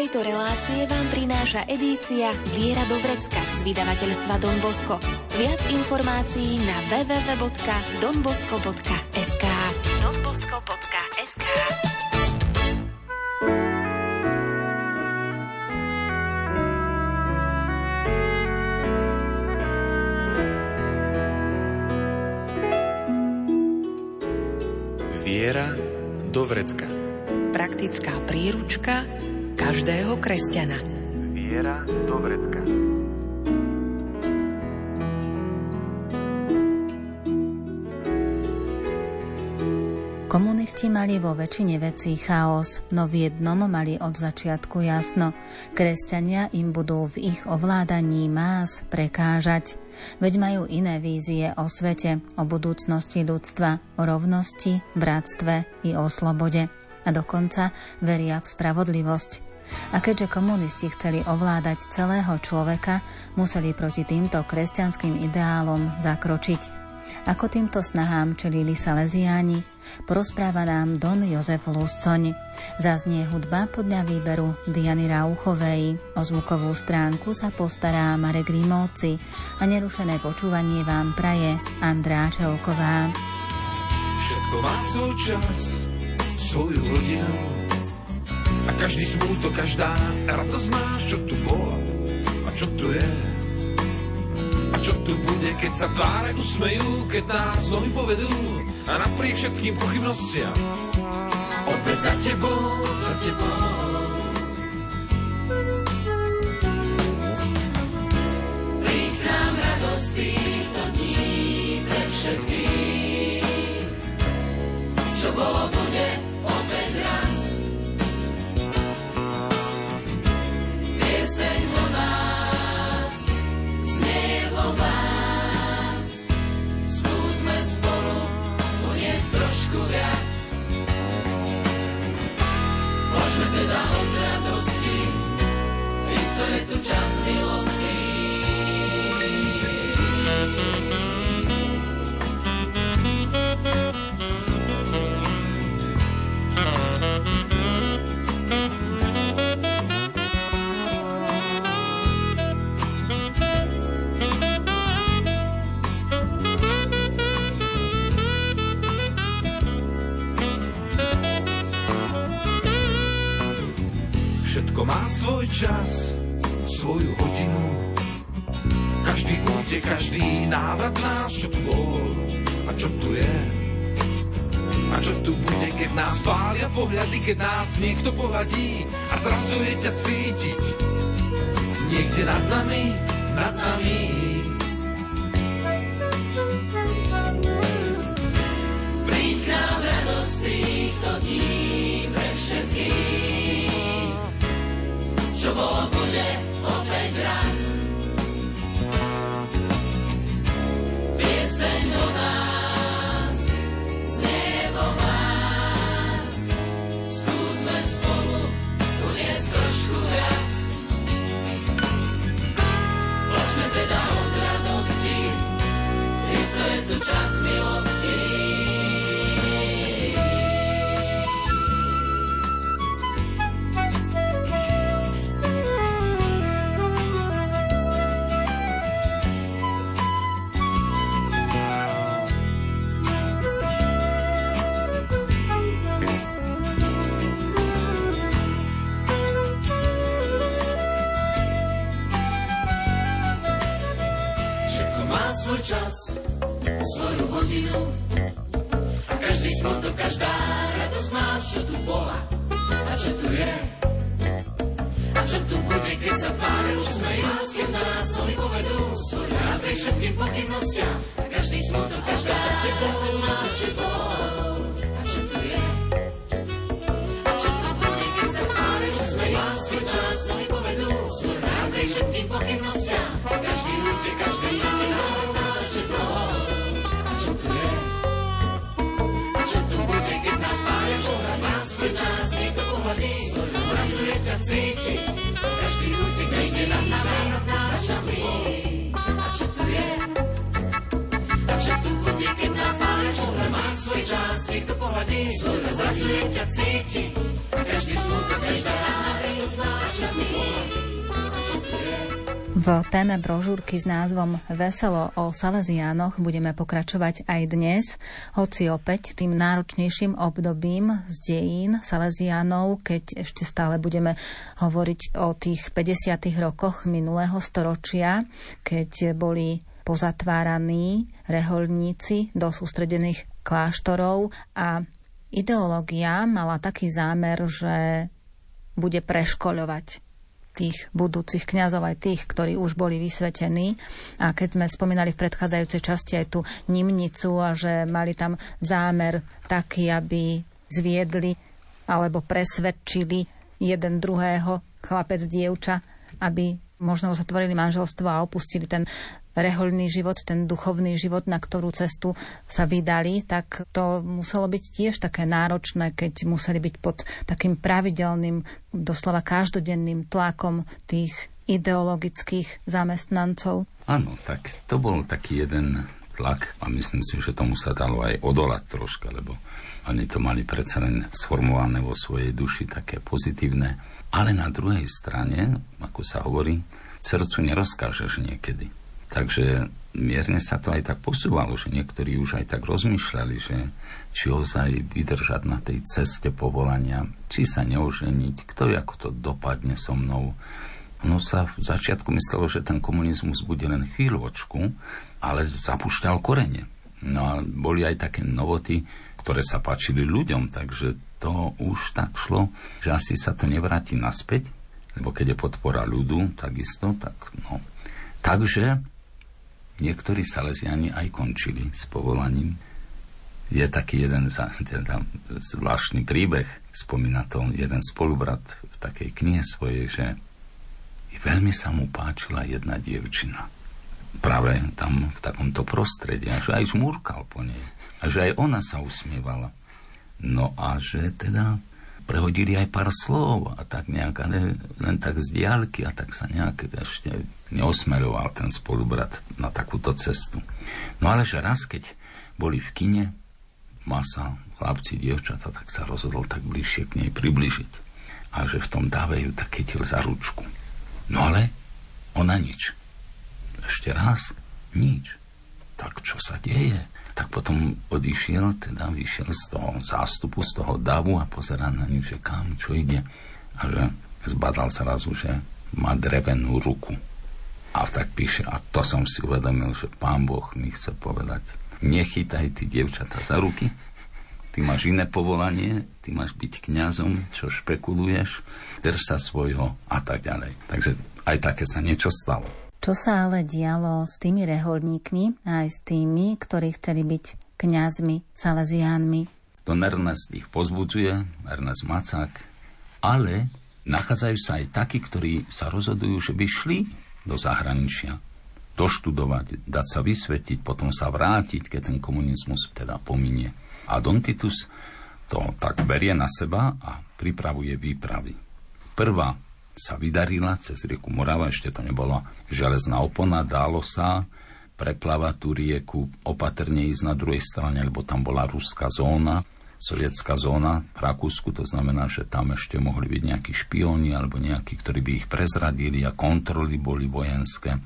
tejto relácie vám prináša edícia Viera do vrecka z vydavateľstva Don Bosco. Viac informácií na www.donbosco.sk. donbosco.sk. Viera do vrecka. Praktická príručka každého kresťana. Viera do vrecka. Komunisti mali vo väčšine vecí chaos, no v jednom mali od začiatku jasno. Kresťania im budú v ich ovládaní más prekážať. Veď majú iné vízie o svete, o budúcnosti ľudstva, o rovnosti, bratstve i o slobode. A dokonca veria v spravodlivosť. A keďže komunisti chceli ovládať celého človeka, museli proti týmto kresťanským ideálom zakročiť. Ako týmto snahám čelili Saleziáni, porozpráva nám Don Jozef Luscoň. Zaznie hudba podľa výberu Diany Rauchovej. O zvukovú stránku sa postará Marek Rymočí a nerušené počúvanie vám praje Andrea Čelková. Všetko má svoj čas, svoju hodinu a každý smútok, každá radosť má, čo tu bola a čo tu je. A čo tu bude, keď sa tváre usmejú, keď nás nohy povedú a napriek všetkým pochybnostiam opäť za tebou, za tebou. Príď k nám radosť týchto dní pre všetkých, čo bolo, bude opäť raz. Pieseň o nás, skúsme spolu uniesť trošku viac. Poďme teda od radosti, isto je tu čas milosti. Všetko má svoj čas, svoju hodinu. Každý útek, každý návrat nás, čo tu bol a čo tu je. A čo tu bude, keď nás pália pohľady, keď nás niekto pohľadí a zrazu je ťa cítiť niekde nad nami, nad nami. Príď k nám radosť týchto dní pre všetkých, čo bolo, bude opäť raz. Pieseň o nás, z nebo vás, skúsme spolu uniesť trošku viac. Poďme teda od radosti, isto je tu čas milosti. Svoj čas, svoju hodinu a každý smutok, každá radosť nás, čo tu bola a čo tu je a čo tu bude, keď sa tváre už smejú, keď nás nohy povedú svoju napriek všetkým pochybnostiam a každý smutok, každá radosť nás, čo tu bola a čo tu je a čo tu bude, keď sa tváre už smejú, keď nás nohy povedú svoju napriek všetkým pochybnostiam a každý útek, každá radosť. Svoj čas niekto pohľadí, zrazu je ťa cítiť, každý útek, každý nad nami, nad nášťami. A čo tu je? A čo tu bude, keď nás máme pohľad? Má svoj čas, niekto pohľadí, zrazu je ťa cítiť, každý smutok, každá nad nami. V téme brožúrky s názvom Veselo o Saleziánoch budeme pokračovať aj dnes, hoci opäť tým náročnejším obdobím z dejín Saleziánov, keď ešte stále budeme hovoriť o tých 50. rokoch minulého storočia, keď boli pozatváraní reholníci do sústredených kláštorov a ideológia mala taký zámer, že bude preškoľovať tých budúcich kňazov, aj tých, ktorí už boli vysvetení. A keď sme spomínali v predchádzajúcej časti aj tú Nimnicu a že mali tam zámer taký, aby zviedli alebo presvedčili jeden druhého, chlapec, dievča, aby možno uzatvorili manželstvo a opustili ten rehoľný život, ten duchovný život, na ktorú cestu sa vydali, tak to muselo byť tiež také náročné, keď museli byť pod takým pravidelným, doslova každodenným tlakom tých ideologických zamestnancov. Áno, tak to bol taký jeden tlak a myslím si, že tomu sa dalo aj odolať troška, lebo oni to mali predsa len sformované vo svojej duši také pozitívne. Ale na druhej strane, ako sa hovorí, srdcu nerozkážeš niekedy. Takže mierne sa to aj tak posúvalo, že niektorí už aj tak rozmýšľali, že či ozaj vydržať na tej ceste povolania, či sa neoženiť, kto vie, ako to dopadne so mnou. No sa v začiatku myslelo, že ten komunizmus bude len chvíľočku, ale zapúšťal korene. No a boli aj také novoty, ktoré sa páčili ľuďom, takže to už tak šlo, že asi sa to nevráti naspäť, lebo keď je podpora ľudu, takisto, tak no. Takže niektorí Saleziáni aj končili s povolaním. Je taký jeden teda zvláštny príbeh, spomína to jeden spolubrat v takej knihe svojej, že veľmi sa mu páčila jedna dievčina. Práve tam v takomto prostredí, že aj žmúrkal po nej. A že aj ona sa usmievala. No a že teda prehodili aj pár slov a tak nejak, ale len tak z diaľky a tak sa nejak ešte neosmeroval ten spolubrat na takúto cestu. No ale že raz, keď boli v kine, masa, chlapci, dievčata, tak sa rozhodol tak bližšie k nej približiť. A že v tom dáve ju tak chytil za ručku. No ale ona nič. Ešte raz nič. Tak čo sa deje? Tak potom odišiel, teda vyšiel z toho zástupu, z toho davu a pozeral na ňu, že kam, čo ide. A že zbadal zrazu, že má drevenú ruku. A tak píše, a to som si uvedomil, že Pán Boh mi chce povedať, nechytaj ty dievčatá za ruky, ty máš iné povolanie, ty máš byť kňazom, čo špekuluješ, drž sa svojho a tak ďalej. Takže aj také sa niečo stalo. Čo sa ale dialo s tými reholníkmi a aj s tými, ktorí chceli byť kňazmi, Saleziánmi? Don Ernest ich pozbudzuje, Ernest Macák, ale nachádzajú sa aj takí, ktorí sa rozhodujú, že by šli do zahraničia, doštudovať, dať sa vysvetiť, potom sa vrátiť, keď ten komunizmus teda pominie. A Don Titus to tak berie na seba a pripravuje výpravy. Prvá sa vydarila cez rieku Morava, ešte to nebola železná opona, dalo sa preplavať tú rieku, opatrne ísť na druhej strane, lebo tam bola ruská zóna, sovietská zóna v Rakúsku, to znamená, že tam ešte mohli byť nejakí špióni alebo nejakí, ktorí by ich prezradili a kontroly boli vojenské,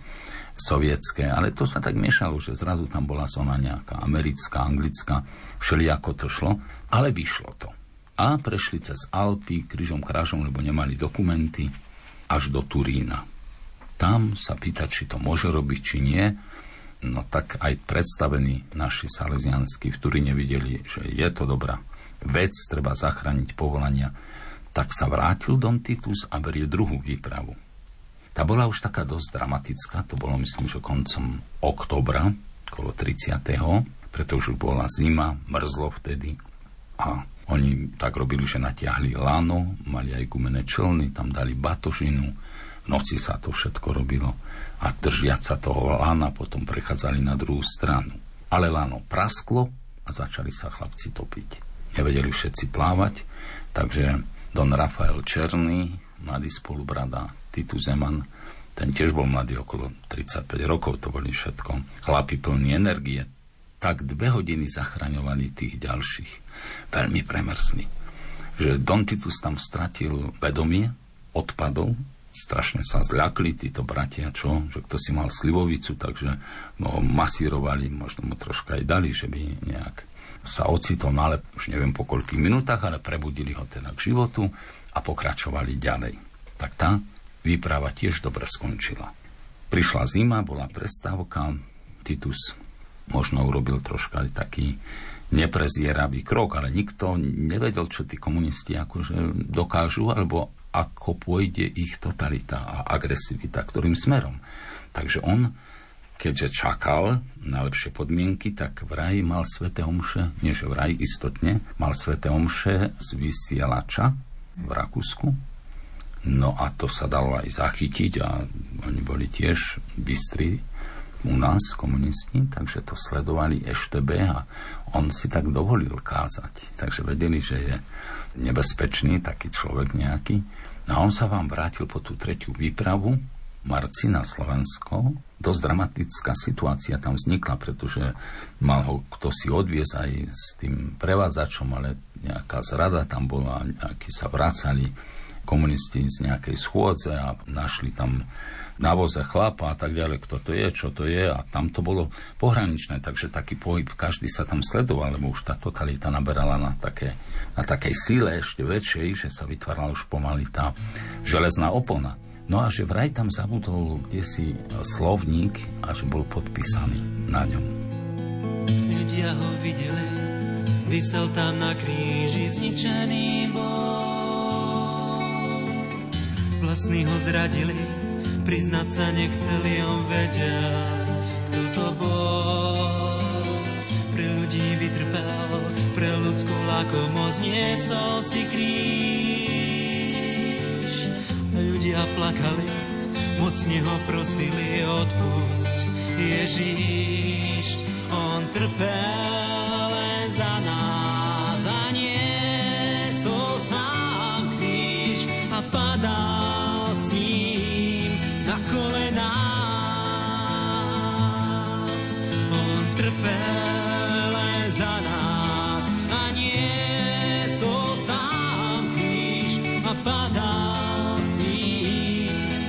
sovietské, ale to sa tak miešalo, že zrazu tam bola zóna nejaká americká, anglická, všelijako to šlo, ale vyšlo to. A prešli cez Alpy, križom krážom, lebo nemali dokumenty, až do Turína. Tam sa pýtať, či to môže robiť, či nie. No tak aj predstavení naši saleziánsky v Turíne videli, že je to dobrá vec, treba zachrániť povolania. Tak sa vrátil Don Titus a berie druhú výpravu. Tá bola už taká dosť dramatická, to bolo myslím, že koncom októbra, okolo 30., pretože bola zima, mrzlo vtedy a oni tak robili, že natiahli lano, mali aj gumené člny, tam dali batožinu, v noci sa to všetko robilo a držiať sa toho lana potom prechádzali na druhú stranu. Ale lano prasklo a začali sa chlapci topiť. Nevedeli všetci plávať, takže Don Rafael Černý, mladý spolubrada, Titus Zeman, ten tiež bol mladý, okolo 35 rokov, to boli všetko chlapi plní energie, tak 2 hodiny zachraňovali tých ďalších. Veľmi premrzli. Že Don Titus tam stratil vedomie odpadov. Strašne sa zľakli títo bratia, čo? Že kto si mal slivovicu, takže no, masírovali, možno mu troška aj dali, že by nejak sa ocitol, no ale už neviem po koľkých minútach, ale prebudili ho teda k životu a pokračovali ďalej. Tak tá výprava tiež dobre skončila. Prišla zima, bola prestávka, Titus možno urobil troška aj taký neprezieravý krok, ale nikto nevedel, čo tí komunisti akože dokážu, alebo ako pôjde ich totalita a agresivita, ktorým smerom. Takže on, keďže čakal na lepšie podmienky, tak vraj mal sväté omše, nie že vraj, istotne, mal sväté omše z vysielača v Rakúsku. No a to sa dalo aj zachytiť a oni boli tiež bystri u nás, komunisti, takže to sledovali EŠTB a on si tak dovolil kázať. Takže vedeli, že je nebezpečný taký človek nejaký. No a on sa vám vrátil po tú tretiu výpravu marci na Slovensko. Dosť dramatická situácia tam vznikla, pretože mal ho kto si odviesť aj s tým prevádzačom, ale nejaká zrada tam bola, nejakí sa vracali komunisti z nejakej schôdze a našli tam na voze chlapa a tak ďalej, kto to je, čo to je, a tam to bolo pohraničné, takže taký pohyb, každý sa tam sledoval, lebo už tá totalita naberala na takej síle ešte väčšej, že sa vytvárala už pomaly tá železná opona. No a že vraj tam zabudol kdesi slovník a že bol podpísaný na ňom. Ľudia ho videli, visel tam na kríži zničený bol. Vlastní ho zradili, priznať sa nechceli, on vedel, kto to bol. Pre ľudí vytrpel, pre ľudskú lakomosť niesol si kríž. Ľudia plakali, mocne ho prosili, odpusť Ježiš. On trpel len za nás a niesol sám kríž a padal s ním na kolená. On trpel len za nás a niesol sám kríž a padal si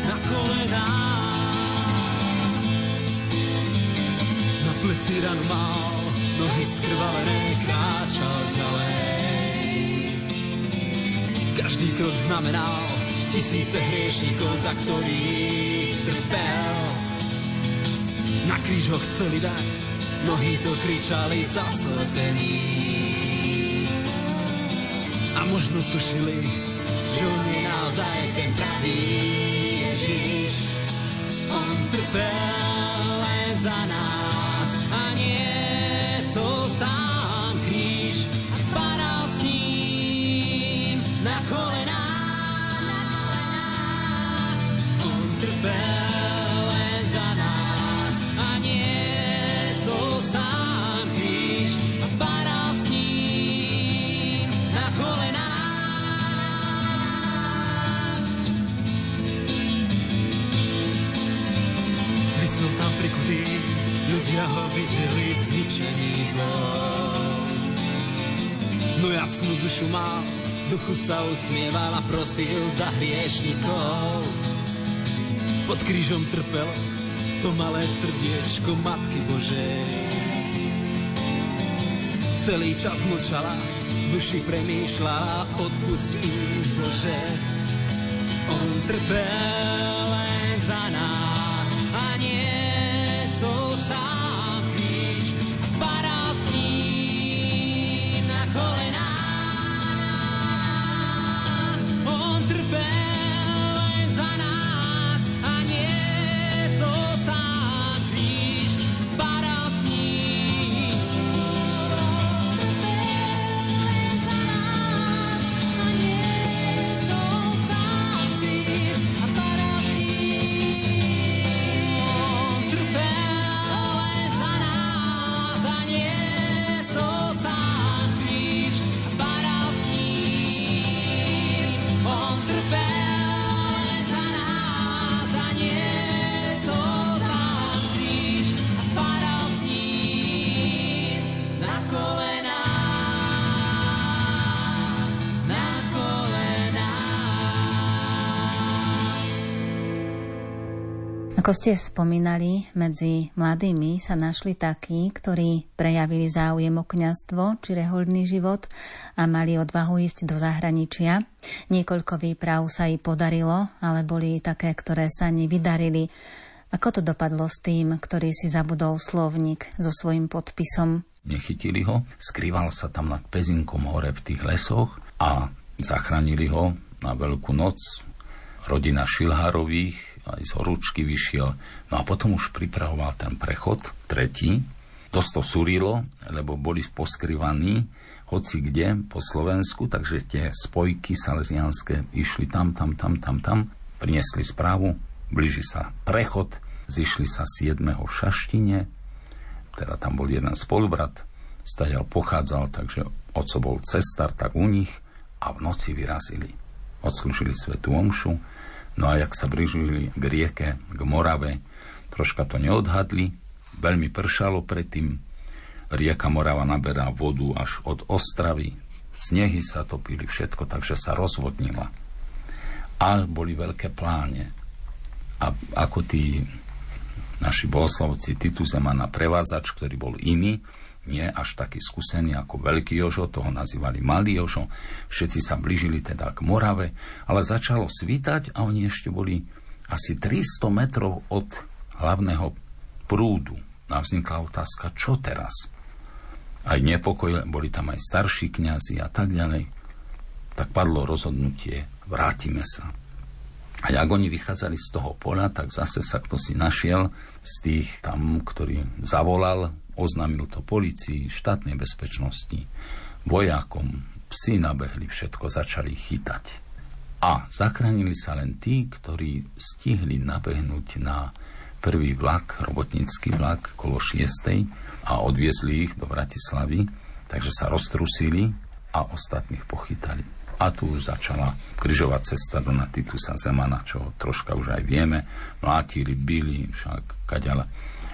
na kolená. Na pleci ran mal, nohy skrvalené, kráčal ďalej. Každý krok znamenal tisíce hriešníkov, za ktorých trpel. Na kríž ho chceli dať, mnohí to kričali zaslepení. A možno tušili, že on je naozaj ten pravý Ježiš. On trpel len za nás a niesol sám kríž a padal s ním na kolená. Trpel len za nás a niesol sám kríž a padal s ním na kolená. Visel tam prikutý, ľudia ho videli zničených bol. No jasnú dušu mal, duchu sa usmieval a prosil za hriešnikov. Pod krížom trpelo to malé srdiečko Matky Božej. Celý čas mlčala, duši premýšľala, odpusť im, Bože. On trpel len za nás a niesol sám kríž a padal s ním na kolená. On trpel Ako ste spomínali, medzi mladými sa našli takí, ktorí prejavili záujem o kňazstvo či rehoľný život a mali odvahu ísť do zahraničia. Niekoľko výprav sa i podarilo, ale boli také, ktoré sa nevydarili. Ako to dopadlo s tým, ktorý si zabudol slovník so svojím podpisom? Nechytili ho, skrýval sa tam nad Pezinkom hore v tých lesoch a zachránili ho na Veľkú noc. Rodina Šilharových aj z horúčky vyšiel. No a potom už pripravoval ten prechod, tretí. Dosť to surilo, lebo boli poskrývaní hoci kde po Slovensku, takže tie spojky salezianské išli tam. Priniesli správu, blíži sa prechod, zišli sa 7. v Šaštine, teda tam bol jeden spolubrat, stadiaľ pochádzal, takže otco bol cestár, tak u nich a v noci vyrazili. Odslúžili svätú omšu, no a jak sa blížili k rieke, k Morave, troška to neodhadli, veľmi pršalo predtým, rieka Morava naberá vodu až od Ostravy, snehy sa topili, všetko, takže sa rozvodnila. A boli veľké pláne. A ako tí naši bohoslovci Titus Zemana prevádzač, ktorý bol iný, nie až taký skúsený ako Veľký Jožo, toho nazývali Malý Jožo. Všetci sa blížili teda k Morave, ale začalo svítať a oni ešte boli asi 300 metrov od hlavného prúdu. A vznikla otázka, čo teraz? Aj nepokoj, boli tam aj starší kňazi a tak ďalej. Tak padlo rozhodnutie, vrátime sa. A ak oni vychádzali z toho pola, tak zase sa kto si našiel z tých tam, ktorý zavolal, oznámil to polícii, štátnej bezpečnosti, vojakom, psi nabehli, všetko začali chytať. A zachránili sa len tí, ktorí stihli nabehnúť na prvý vlak, robotnícky vlak, kolo 6. a odviezli ich do Bratislavy, takže sa roztrusili a ostatných pochytali. A tu už začala križovať cesta Dona Titusa Zemana, čo troška už aj vieme, mlátili, bili, však kaďala.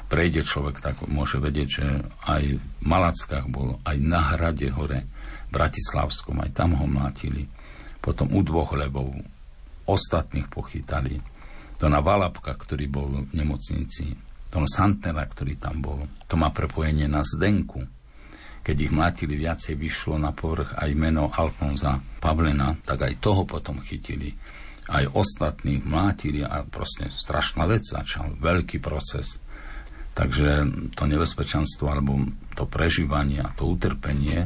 Prejde človek, tak môže vedieť, že aj v Malackách bol, aj na hrade hore, v Bratislavskom, aj tam ho mlátili. Potom u Dvoch Lebov ostatných pochytali. Dona Valabka, ktorý bol v nemocnici, Don Santera, ktorý tam bol. To má prepojenie na Zdenku. Keď ich mlátili viacej, vyšlo na povrch aj meno Alfonza Pavlena, tak aj toho potom chytili. Aj ostatných mlátili a proste strašná vec začal, veľký proces. Takže to nebezpečenstvo, alebo to prežívanie a to utrpenie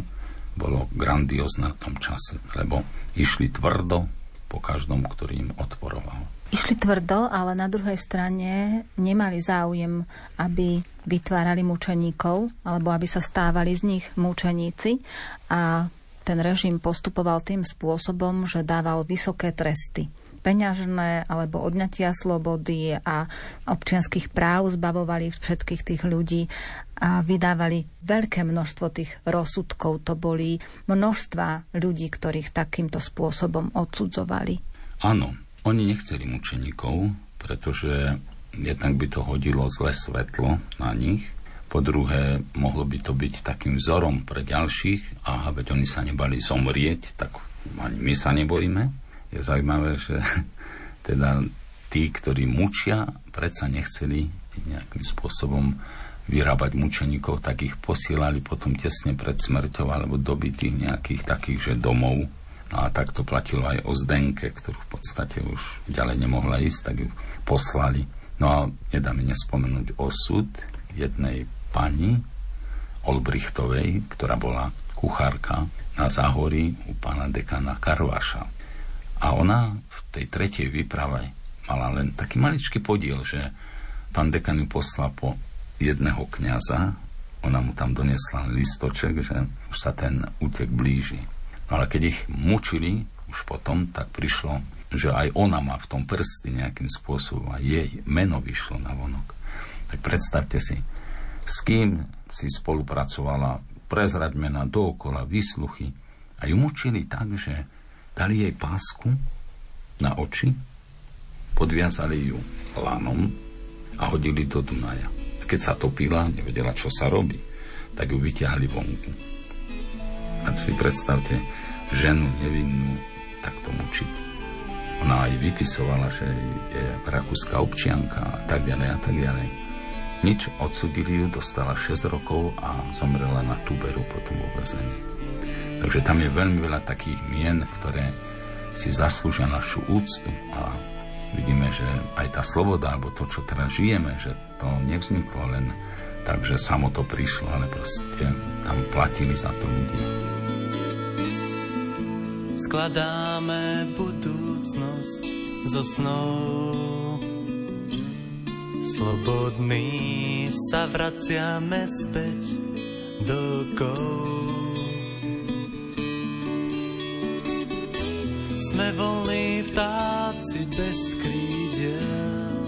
bolo grandiózne v tom čase, lebo išli tvrdo po každom, ktorý im odporoval. Išli tvrdo, ale na druhej strane nemali záujem, aby vytvárali mučeníkov, alebo aby sa stávali z nich mučeníci. A ten režim postupoval tým spôsobom, že dával vysoké tresty. Peňažné alebo odňatia slobody a občianskych práv zbavovali všetkých tých ľudí a vydávali veľké množstvo tých rozsudkov. To boli množstva ľudí, ktorých takýmto spôsobom odsudzovali. Áno, oni nechceli mučeníkov, pretože jednak by to hodilo zlé svetlo na nich. Po druhé, mohlo by to byť takým vzorom pre ďalších. Aha, veď oni sa nebali zomrieť, tak ani my sa nebojíme. Je zaujímavé, že teda tí, ktorí mučia, predsa nechceli nejakým spôsobom vyrábať mučeníkov, tak ich posielali potom tesne pred smrťou alebo dobitých nejakých takých, že domov. No a tak to platilo aj o Zdenke, ktorú v podstate už ďalej nemohla ísť, tak ju poslali. No a nedá mi nespomenúť osud jednej pani Olbrichtovej, ktorá bola kuchárka na Záhorí u pána dekana Karvaša. A ona v tej tretej výprave mala len taký maličký podiel, že pán dekan ju poslal po jedného kňaza, ona mu tam doniesla listoček, že už sa ten útek blíži. No ale keď ich mučili už potom, tak prišlo, že aj ona má v tom prsty nejakým spôsobom a jej meno vyšlo na vonok. Tak predstavte si, s kým si spolupracovala, prezrať mena dookola, výsluchy a ju mučili tak, že dali jej pásku na oči, podviazali ju lanom a hodili do Dunaja. A keď sa topila, nevedela, čo sa robí, tak ju vyťahli vonku. A si predstavte ženu nevinnú takto mučiť. Ona aj vypisovala, že je rakúska občianka a tak ďalej. Nič, odsudili ju, dostala 6 rokov a zomrela na tuberu potom vo väzení. Takže tam je veľmi veľa takých mien, ktoré si zaslúžia našu úctu a vidíme, že aj tá sloboda, alebo to, čo teraz žijeme, že to nevzniklo len tak, že samo to prišlo, ale proste tam platili za to ľudia. Skladáme budúcnosť zo snov. Slobodný sa vraciame späť do kov. Sme voľní vtáci bez krídel.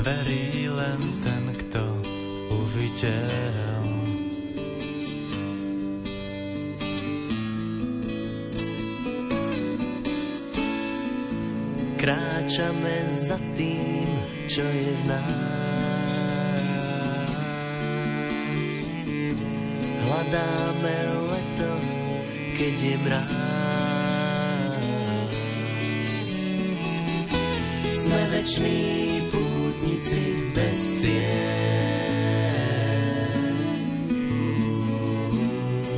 Verí len ten, kto uvidel. Kráčame za tým, čo je v nás. Hľadáme leto, keď je mráz. Sme veční pútnici bez ciest.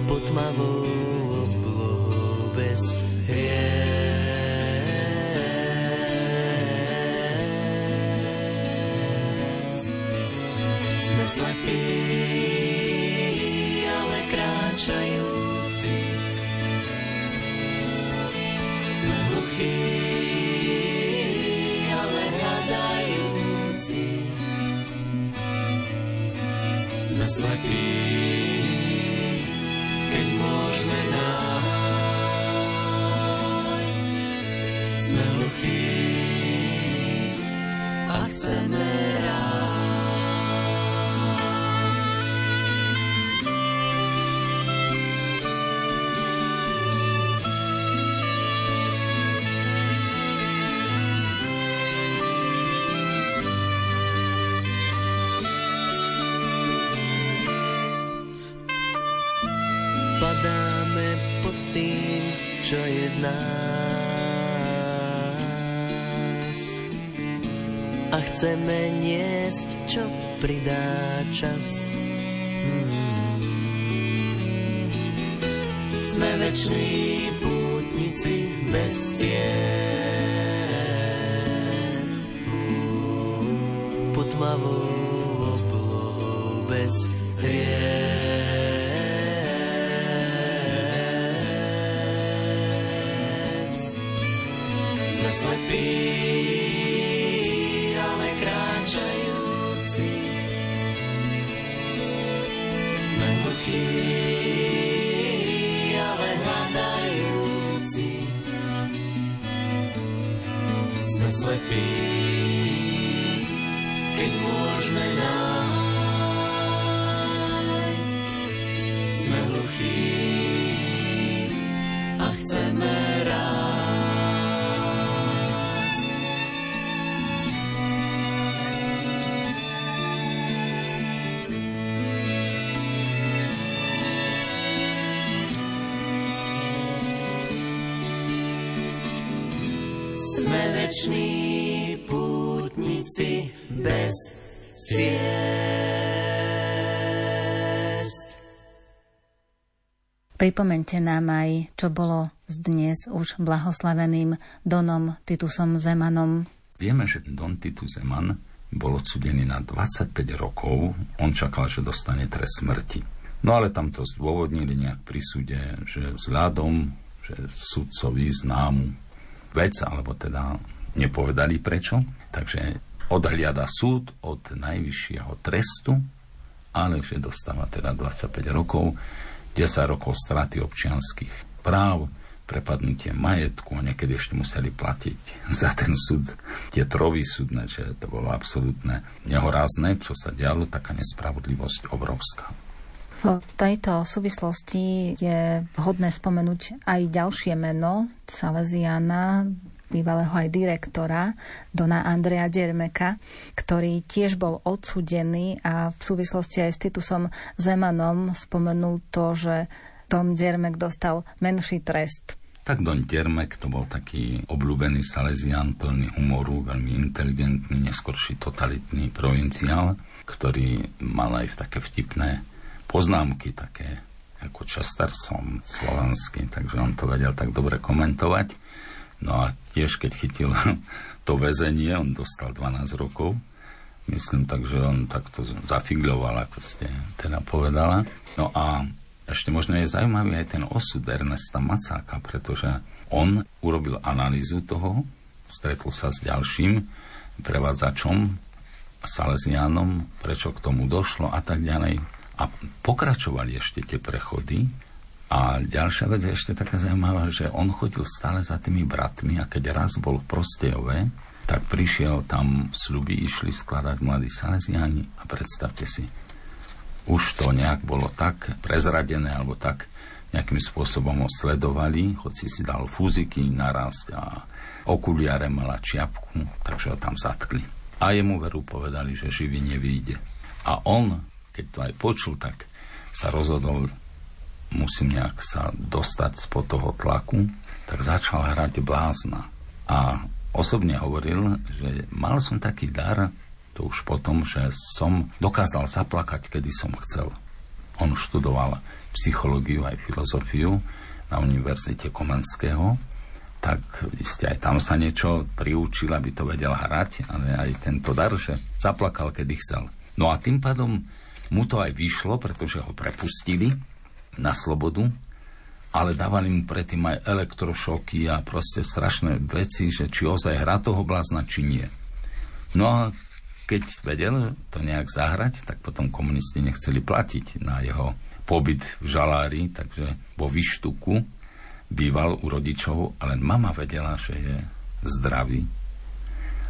Pod tmavou oblohou bez hviezd. Slepí, ale kráčajúci. Sme hluchí, ale hľadajúci. Sme slepí, keď môžeme nájsť. Sme hluchí a chceme rád. Čo je v nás a chceme niesť, čo pridá čas. Sme veční pútnici bez ciest, pod tmavou oblohou bez hriech. Sme slepí, ale kráčajúci. Sme hluchí, ale hľadajúci. Sme slepí, keď môžeme nájsť. Sme hluchí a chceme rád. Večný pútnici bez ciest. Pripomente nám aj, čo bolo s dnes už blahoslaveným Donom Titusom Zemanom. Vieme, že Don Titus Zeman bol odsudený na 25 rokov. On čakal, že dostane trest smrti. No ale tam to zdôvodnili nejak pri súde, že vzhľadom, že sudcovi známu vec, alebo teda nepovedali prečo, takže odhliada súd od najvyššieho trestu, ale že dostáva teda 25 rokov, 10 rokov straty občianskych práv, prepadnutie majetku, niekedy ešte museli platiť za ten súd, tie trovy súdne, že to bolo absolútne nehorázne, čo sa dialo, taká nespravodlivosť obrovská. V tejto súvislosti je vhodné spomenúť aj ďalšie meno Saleziána, bývalého aj direktora, dona Andrea Čelková, ktorý tiež bol odsúdený a v súvislosti aj s Titusom Zemanom spomenul to, že Don Dermek dostal menší trest. Tak Don Dermek to bol taký obľúbený Salezián, plný humoru, veľmi inteligentný, neskorší totalitný provinciál, ktorý mal aj také vtipné poznámky, také ako častar som slovenský, takže on to vedel tak dobre komentovať. No a tiež, keď chytil to väzenie, on dostal 12 rokov. Myslím, takže on takto zafigľoval, ako ste teda povedala. No a ešte možno je zaujímavý aj ten osud Ernesta Macáka, pretože on urobil analýzu toho, stretol sa s ďalším prevádzačom, Saleziánom, prečo k tomu došlo a tak ďalej. A pokračovali ešte tie prechody. A ďalšia vec je ešte taká zaujímavá, že on chodil stále za tými bratmi a keď raz bol v Prostejove, tak prišiel tam, sľuby išli skladať mladí Saleziáni a predstavte si, už to nejak bolo tak prezradené, alebo tak nejakým spôsobom ho sledovali, hoci si dal fúziky naraz a okuliare, mala čiapku, takže ho tam zatkli. A jemu veru povedali, že živý nevyjde. A on, keď to aj počul, tak sa rozhodol, musím nejak sa dostať spod toho tlaku, tak začal hrať blázna. A osobne hovoril, že mal som taký dar, to už potom, že som dokázal zaplakať, kedy som chcel. On študoval psychológiu aj filozofiu na Univerzite Komenského, tak iste aj tam sa niečo priučil, aby to vedel hrať, ale aj tento dar, že zaplakal, kedy chcel. No a tým pádom mu to aj vyšlo, pretože ho prepustili na slobodu, ale dávali mu predtým aj elektrošoky a proste strašné veci, že či ozaj hra toho blázna, či nie. No a keď vedel to nejak zahrať, tak potom komunisti nechceli platiť na jeho pobyt v žalári, takže vo Vyštuku býval u rodičov, ale mama vedela, že je zdravý.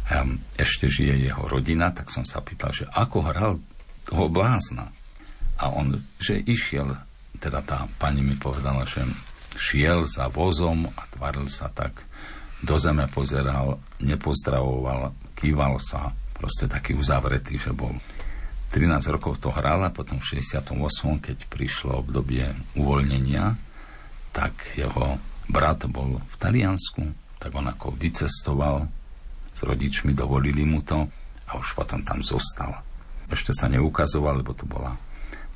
A ešte žije jeho rodina, tak som sa pýtal, že ako hral toho blázna. A on, že išiel, teda tá pani mi povedala, že šiel za vozom a tvaril sa tak, do zeme pozeral, nepozdravoval, kýval sa, proste taký uzavretý, že bol. 13 rokov to hral a potom v 68, keď prišlo obdobie uvoľnenia, tak jeho brat bol v Taliansku, tak on ako vycestoval, s rodičmi dovolili mu to a už potom tam zostal. Ešte sa neukazoval, lebo to bola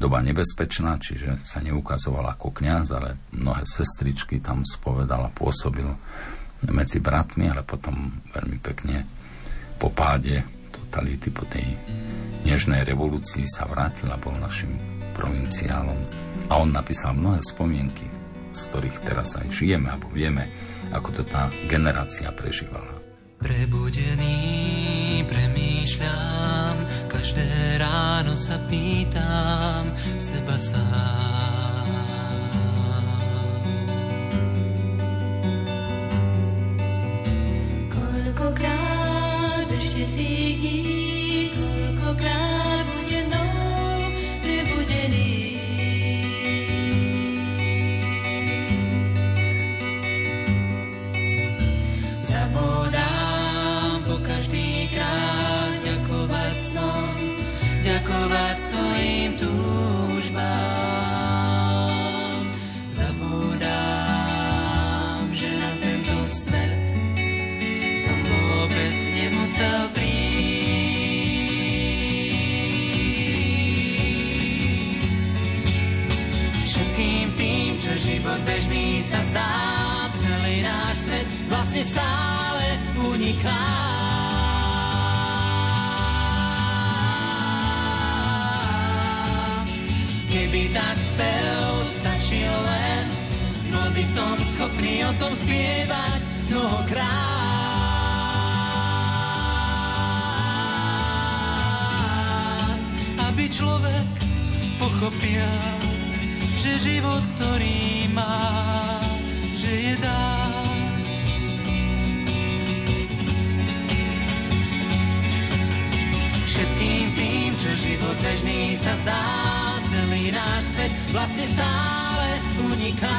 doba nebezpečná, čiže sa neukazoval ako kňaz, ale mnohé sestričky tam spovedal a pôsobil medzi bratmi, ale potom veľmi pekne po páde totality, po tej nežnej revolúcii sa vrátil a bol našim provinciálom. A on napísal mnohé spomienky, z ktorých teraz aj žijeme, alebo vieme, ako to tá generácia prežívala. Prebudený premýšľam, každé ráno sa pýtam seba sám. Koľkokrát ešte tých dní, koľkokrát bude mnou prebudený. Zabudám po každý krát ďakovať snom, ďakovať svojim túžbám. Zabudám, že na tento svet som vôbec nemusel prísť. Všetkým tým, čo život bežný sa zdá, celý náš svet vlastne stále uniká. Keby tak spev stačil len, bol by som schopný o tom spievať mnohokrát. Človek pochopia, že život, ktorý má, že je dar. Všetkým tým, čo život bežný sa zdá, celý náš svet vlastne stále uniká.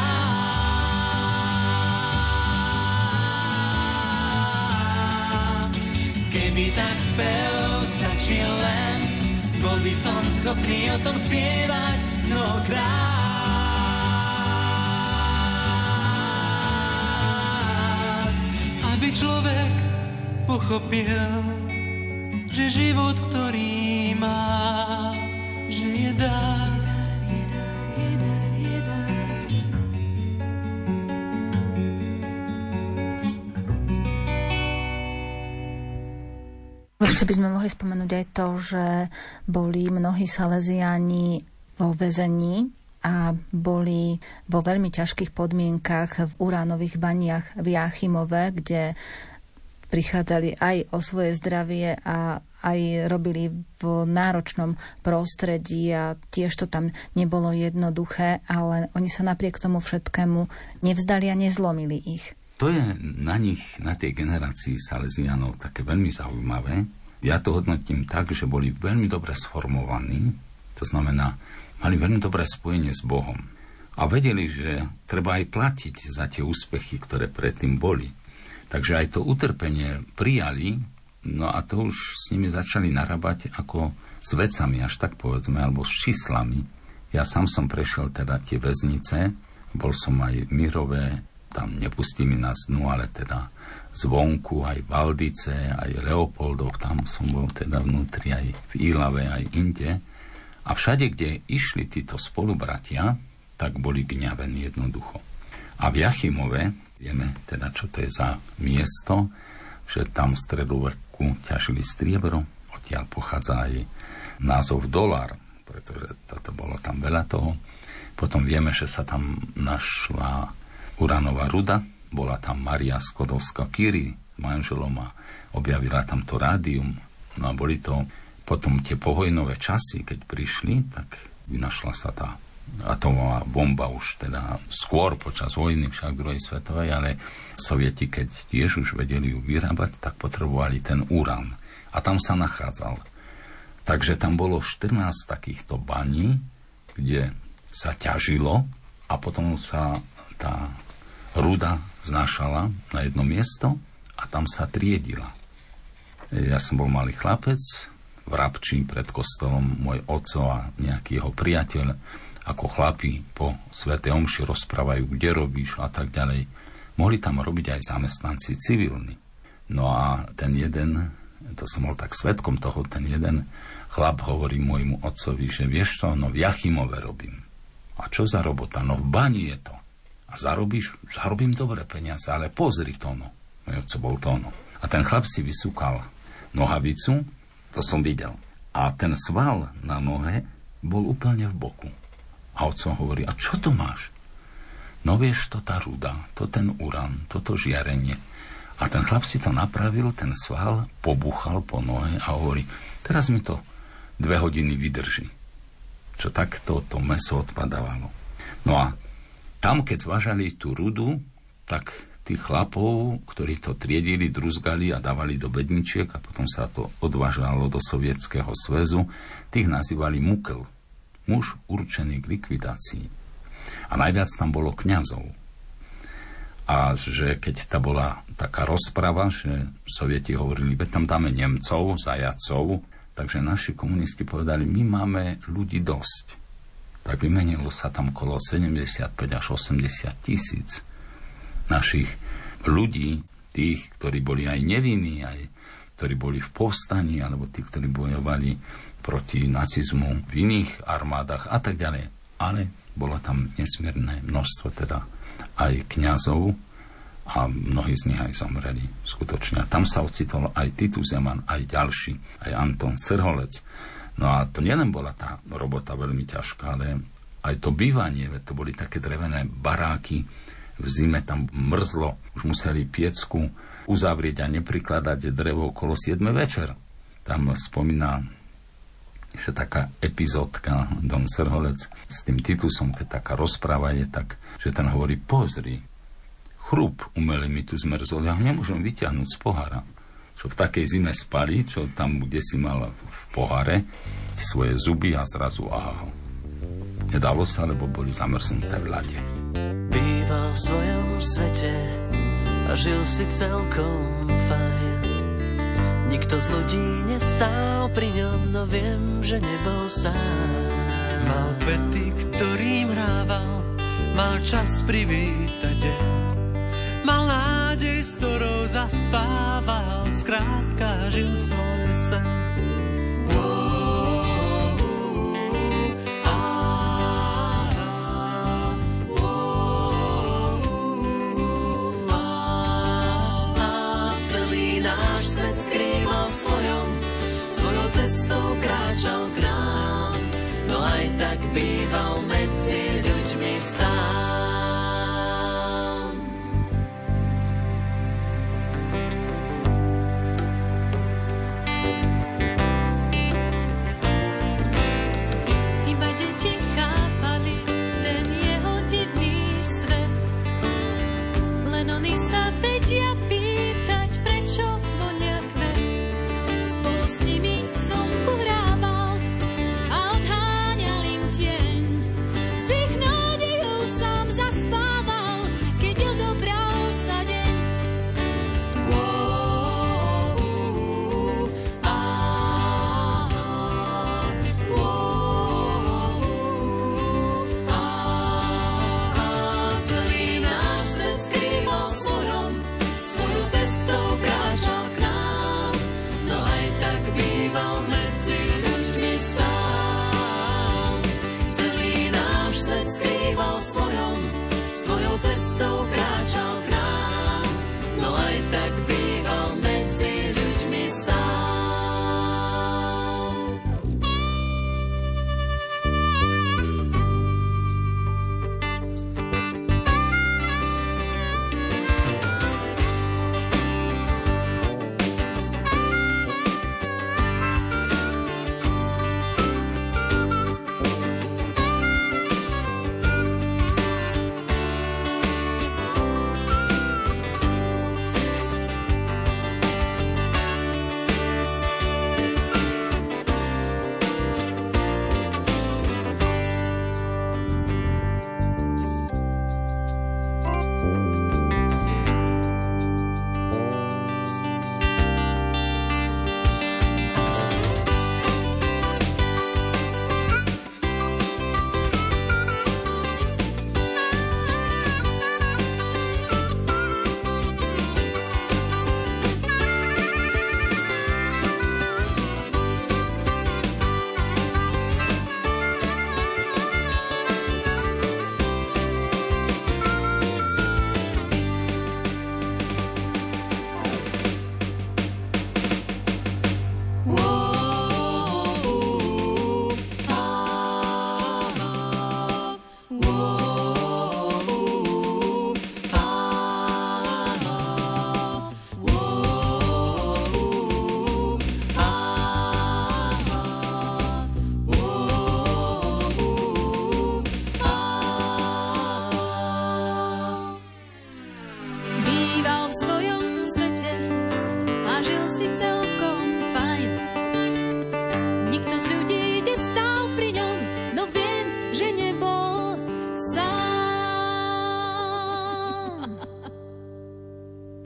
Keby tak spev stačil len, bol by som schopný o tom spievať mnohokrát. aby človek pochopil, že život, ktorý má, že je dar. Určite by sme mohli spomenúť aj to, že boli mnohí Saleziáni vo väzení a boli vo veľmi ťažkých podmienkach v uránových baniach v Jáchymove, kde prichádzali aj o svoje zdravie a aj robili v náročnom prostredí a tiež to tam nebolo jednoduché, ale oni sa napriek tomu všetkému nevzdali a nezlomili ich. To je na nich, na tej generácii Saleziánov také veľmi zaujímavé. Ja to hodnotím tak, že boli veľmi dobre sformovaní, to znamená, mali veľmi dobré spojenie s Bohom. A vedeli, že treba aj platiť za tie úspechy, ktoré predtým boli. Takže aj to utrpenie prijali, no a to už s nimi začali narábať ako s vecami, až tak povedzme, alebo s číslami. Ja sám som prešiel teda tie väznice, bol som aj v Mirove, tam nepustili nás dnu, ale teda zvonku, aj Valdice, aj Leopoldov, tam som bol teda vnútri, aj v Ílave, aj inde. A všade, kde išli títo spolubratia, tak boli gňavení jednoducho. A v Jáchymove, vieme teda, čo to je za miesto, že tam v stredoveku ťažili striebro, odtiaľ pochádza aj názov dolár, pretože toto bolo tam veľa toho. Potom vieme, že sa tam našla uránová ruda, bola tam Maria Skodovská Curie s manželom a objavila tam to rádium. No a boli to potom tie povojnové časy, keď prišli, tak vynašla sa tá atomová bomba už teda skôr počas vojny, však druhej svetovej, ale sovieti, keď tiež už vedeli ju vyrábať, tak potrebovali ten urán. A tam sa nachádzal. Takže tam bolo 14 takýchto baní, kde sa ťažilo a potom sa tá ruda znášala na jedno miesto a tam sa triedila. Ja som bol malý chlapec, v Rabči pred kostolom môj oco a nejaký jeho priateľ, ako chlapi po svätej omši rozprávajú, kde robíš a tak ďalej. Mohli tam robiť aj zamestnanci civilní. No a ten jeden, to som bol tak svedkom toho, ten jeden chlap hovorí môjmu ocovi, že vieš to, no v Jáchymove robím. A čo za robota? No v bani je to. A zarobím dobré peniaze, ale pozri to ono. Môj otec bol to ono. A ten chlap si vysúkal nohavicu, to som videl. A ten sval na nohe bol úplne v boku. A otec hovorí, a čo to máš? No vieš, to tá ruda, to ten urán, toto žiarenie. A ten chlap si to napravil, ten sval pobuchal po nohe a hovorí, teraz mi to 2 hodiny vydrží. Čo takto to meso odpadávalo. No a tam, keď zvážali tú rudu, tak tých chlapov, ktorí to triedili, druzgali a dávali do bedničiek a potom sa to odvážalo do Sovietskeho zväzu, tých nazývali mukel, muž určený k likvidácii. A najviac tam bolo kňazov. A že keď tá bola taká rozprava, že Sovieti hovorili, že tam dáme Nemcov, zajacov, takže naši komunisti povedali, my máme ľudí dosť. Tak vymenilo sa tam okolo 75 až 80 000 našich ľudí, tých, ktorí boli aj nevinní, aj ktorí boli v povstaní, alebo tí, ktorí bojovali proti nacizmu v iných armádach a tak ďalej. Ale bolo tam nesmierne množstvo teda aj kňazov a mnohí z nich aj zomreli skutočne. A tam sa ocitol aj Titus Zeman, aj ďalší, aj Anton Srholec. No a to nielen bola tá robota veľmi ťažká, ale aj to bývanie, to boli také drevené baráky, v zime tam mrzlo, už museli piecku uzavrieť a neprikladať drevo okolo 7 večer. Tam spomína, že taká epizódka Don Srholec s tým Titusom, keď taká rozpráva je, tak, že ten hovorí, pozri, chrup umelý mi tu zmrzol, ja ho nemôžem vyťahnuť z pohára. Čo v takej zime spali, čo tam, kde si mal v poháre, svoje zuby a zrazu aha. Nedalo sa, lebo boli zamrznuté v lade. Býval v svojom svete a žil si celkom fajn. Nikto z ľudí nestál pri ňom, no viem, že nebol sám. Mal kvety, ktorým hrával, mal čas privítať deň. Mal nádej, s ktorou zaspával, skrátka žil som sen. Celý náš svet skrýval v svojom, svojou cestou kráčal k nám, no aj tak býval medzi ľuďmi sám.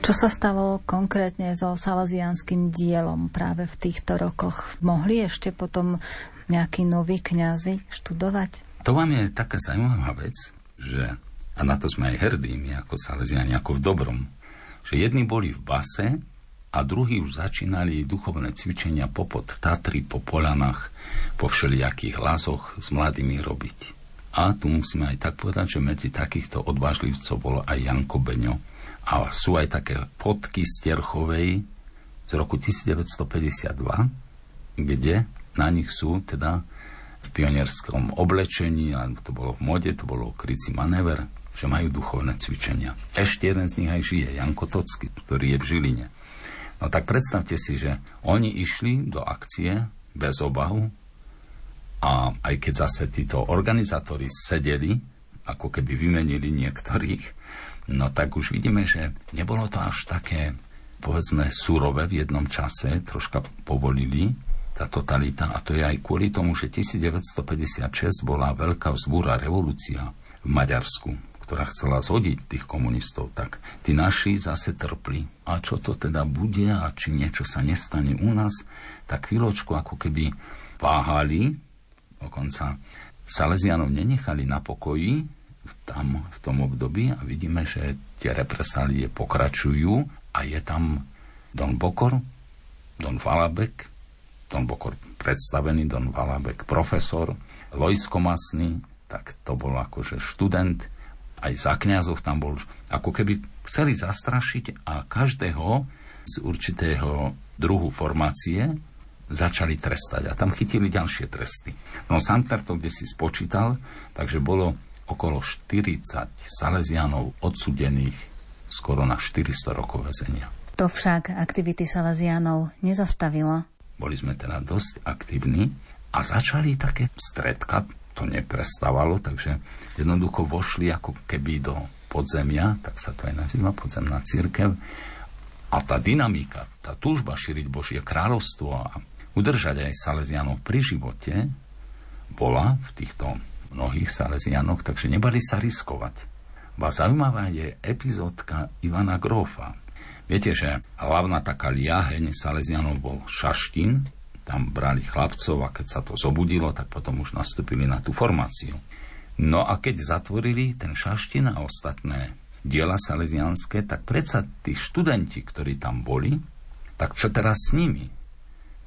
Čo sa stalo konkrétne so saleziánskym dielom práve v týchto rokoch? Mohli ešte potom nejakí noví kňazi študovať? To vám je taká zaujímavá vec, že, a na to sme aj hrdí, my ako saleziáni, ako v dobrom, že jedni boli v base a druhí už začínali duchovné cvičenia popod Tatry, po polanách, po všelijakých lazoch s mladými robiť. A tu musíme aj tak povedať, že medzi takýchto odvážlivcov bol aj Janko Beňo. A sú aj také fotky z Terchovej z roku 1952, kde na nich sú teda v pionierskom oblečení, alebo to bolo v mode, to bolo krycí manéver, že majú duchovné cvičenia. Ešte jeden z nich aj žije, Janko Tocky, ktorý je v Žiline. No tak predstavte si, že oni išli do akcie bez obahu a aj keď zase títo organizátori sedeli, ako keby vymenili niektorých, no tak už vidíme, že nebolo to až také, povedzme, surové v jednom čase, troška povolili tá totalita a to je aj kvôli tomu, že 1956 bola veľká vzbúra, revolúcia v Maďarsku, ktorá chcela zhodiť tých komunistov, tak tí naši zase trpli. A čo to teda bude a či niečo sa nestane u nás, tak chvíľočku ako keby váhali, dokonca Saleziánov nenechali na pokoji, v tam v tom období a vidíme, že tie represálie pokračujú a je tam Don Bokor, Don Valabek, Don Bokor predstavený, Don Valabek profesor, Lojsko Masný, tak to bol akože študent, aj za kňazov tam bol, ako keby chceli zastrašiť a každého z určitého druhu formácie začali trestať. A tam chytili ďalšie tresty. No Santera to kde si spočítal, takže bolo okolo 40 Saleziánov odsudených skoro na 400 rokov väzenia. To však aktivity Saleziánov nezastavilo. Boli sme teda dosť aktívni a začali také stredka, to neprestávalo, takže jednoducho vošli ako keby do podzemia, tak sa to aj nazýva podzemná cirkev. A tá dynamika, tá túžba šíriť Božie kráľovstvo a udržať aj Saleziánov pri živote bola v týchto mnohých Saleziánoch, takže nebali sa riskovať. Ba zaujímavá je epizódka Ivana Grofa. Viete, že hlavná taká liaheň Saleziánov bol Šaštin, tam brali chlapcov a keď sa to zobudilo, tak potom už nastúpili na tú formáciu. No a keď zatvorili ten Šaštin a ostatné diela saleziánske, tak predsa tí študenti, ktorí tam boli, tak čo teraz s nimi?